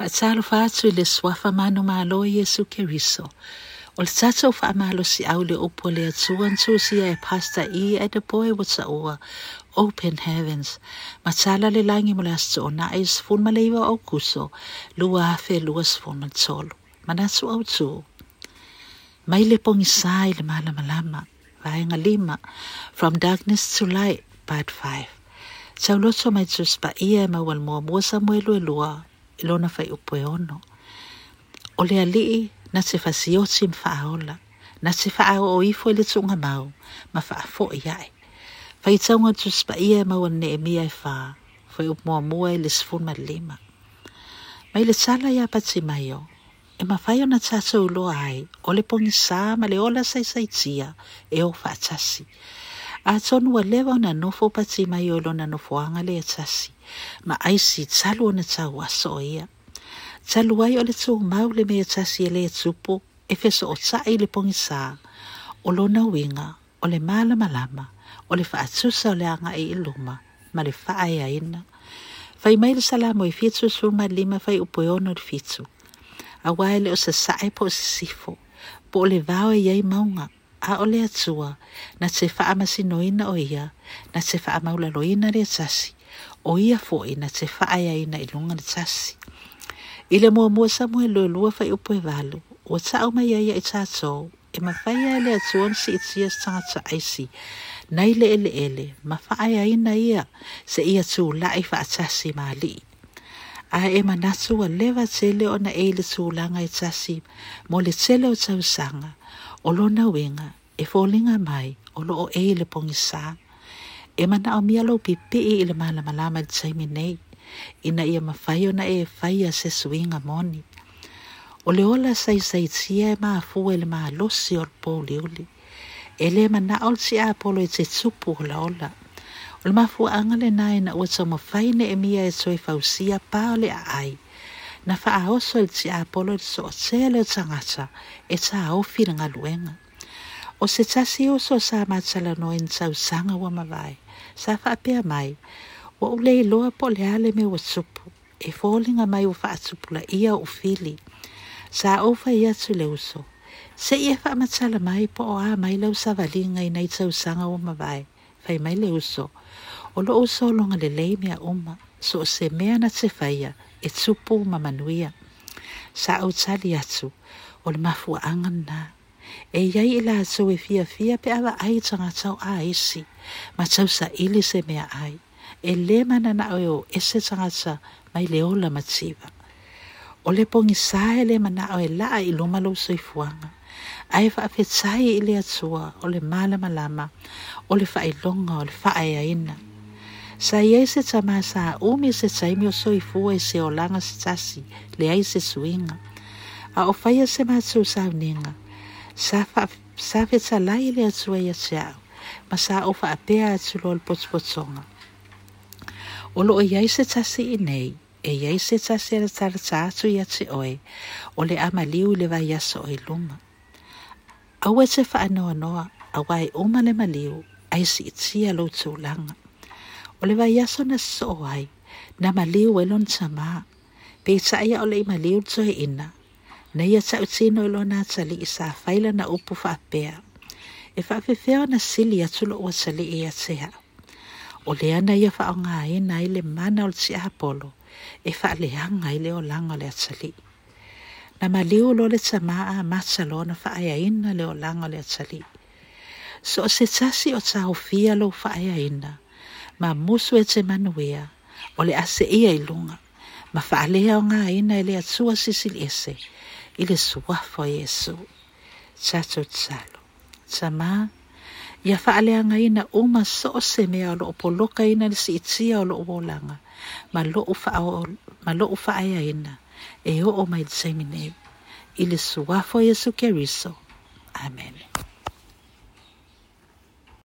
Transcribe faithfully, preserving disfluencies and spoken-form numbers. Fatalo fatu ile swafa manu malo Yesu Keriso. O le tatou whaamalo si au le opo le atuan tusi e pasta I e de poe wata oa. Open heavens. Matala le langi mulasto o na e sfun maleiwa au kuso. Lua afe lua sfun matolo. Manatu au tu. Mai le pongi sai le malama lama. Vaenga lima. From darkness to light. Part five. Tau loto mai tuspa ia e mawal mua mua samuelu e lua. Ilona fai upoe ono. O le alii. Na te whasioti mwhaaola, na te whaao o ifo ele tunga mau, ma whaafo I ae. Whai taunga tuspa ia mau ane e mia e whaa, whai up mua mua ele sfuma lima. Ma ele tala ia Patimaio, e mawhaio na tato ulo ae, ole pongi saa ma le ola sai sai tia, e o whaatasi. A tonu wa lewa na nofo Patimaio ilo na nofoanga le atasi, ma aisi talu ona tau aso ia. Taluai o le tōng mau le mea tasi e le tupo, e feso o tae le pongi sā, o lona winga, o le malama lama, o le whaatusa o le anga e iluma, ma le whae aina. Whai mai le salamo e fitu suma lima whai upoeono le fitu. A waile o sa sae po sisifo, po o le vau e iei maunga, a o le atua, na te whaamasi noina o ia, na te whaamaula loina le tasi, o ia fo i na te whae aina ilunga le tasi. Ile mua mua samu e lua fai upo e walu. O tau mai aia e tātou. E mawhaia ele atuan si itia stangata aisi. Naile ele ele. Mawhaia ina ia. Se ia tū lai fa atasi maali. A e manatu wa lewa tele ona eile tū langa e tasi. Mo le tele o tausanga. O lona winga. E fōlinga mai. O lo o eile pongi sā. E mana o mialo pipi ile malamalama di taimi nei. Ina ia mawhaio na e whaia se suinga moni. O le ola sai sai tia e maa fua ele maa losi or pōli uli. Ele ma na olti a polo e te tupu ola ola. O le maa fua angale nae na ua tau mawhaine e mia e toi fausia pāole a ai. Na wha a oso el ti a polo e so o tele o tangata e tā awhira ngā luenga. O se tasi oso sa mātala noen tau sanga wa mawai. Sa wha apea mai. Wa ulei loa po le ale me wa tupu, e fōlinga mai wa whaatupula ia o fili. Sa ofa ia tu le uso. Se ia whaamatala mai po o a mai lau sawalinga i nei tausanga o mawai, whai mai le uso. O lo uso longa le lei mea oma, so o se mea na te whaia, e tupu mamanuia. Sa au tali atu, o le mafua angan nā. E iai ila atu e fia fia pe awa ai tangatau a isi, ma tausa ili se mea ai. E le mana na o e se tangata mai le ola mativa. O le pongi sae le mana o e laa i luma lo soifuanga. A e whaafetai i le atua o le malama lama, o le whailonga o le whaeaina. Sa iei se tamasa umi se taimi o soifua e se olanga se tasi le ai se suinga. A o whaia se mātou sauninga. Sa whetalai i le atua i atiao, ma sa o whaapea atu lo le potpotonga. O lo o iai se tasi i nei, e iai se tasi ala tarata atu ia te oe, o le amaliu le vai aso oe luma. Awa te whaanoa noa, awa e uma le maliu, ai si itia lo tūlanga. O le vai aso na so oai, na maliu e lon tamaa, pe itaia o le maliu toe ina, na ia ta utino e lona atali i sa faila na upu whaapea, e whaafefeo na sili atu lo o atali i atea. O le ana ia whaonga e na ile mana o ti apolo, e wha le hanga ile o langa le atali. Na maliu lo le tamaa matalo na whaaya ina le o langa le atali. So se tasi o ta hofia lo whaaya ina, ma musu e te manuea, o le ase ia ilunga, ma wha alea o ngā ina ile atua sisili ese, ile suafo Yesu. Tato talo, tamaa, ia whaaleanga ina uma so o se mea o loo poloka ina ni si itia o loo wolanga. Ma loo whaaya ina. E o o mai tseminei. Ili suafo Yesu Keriso. Amen.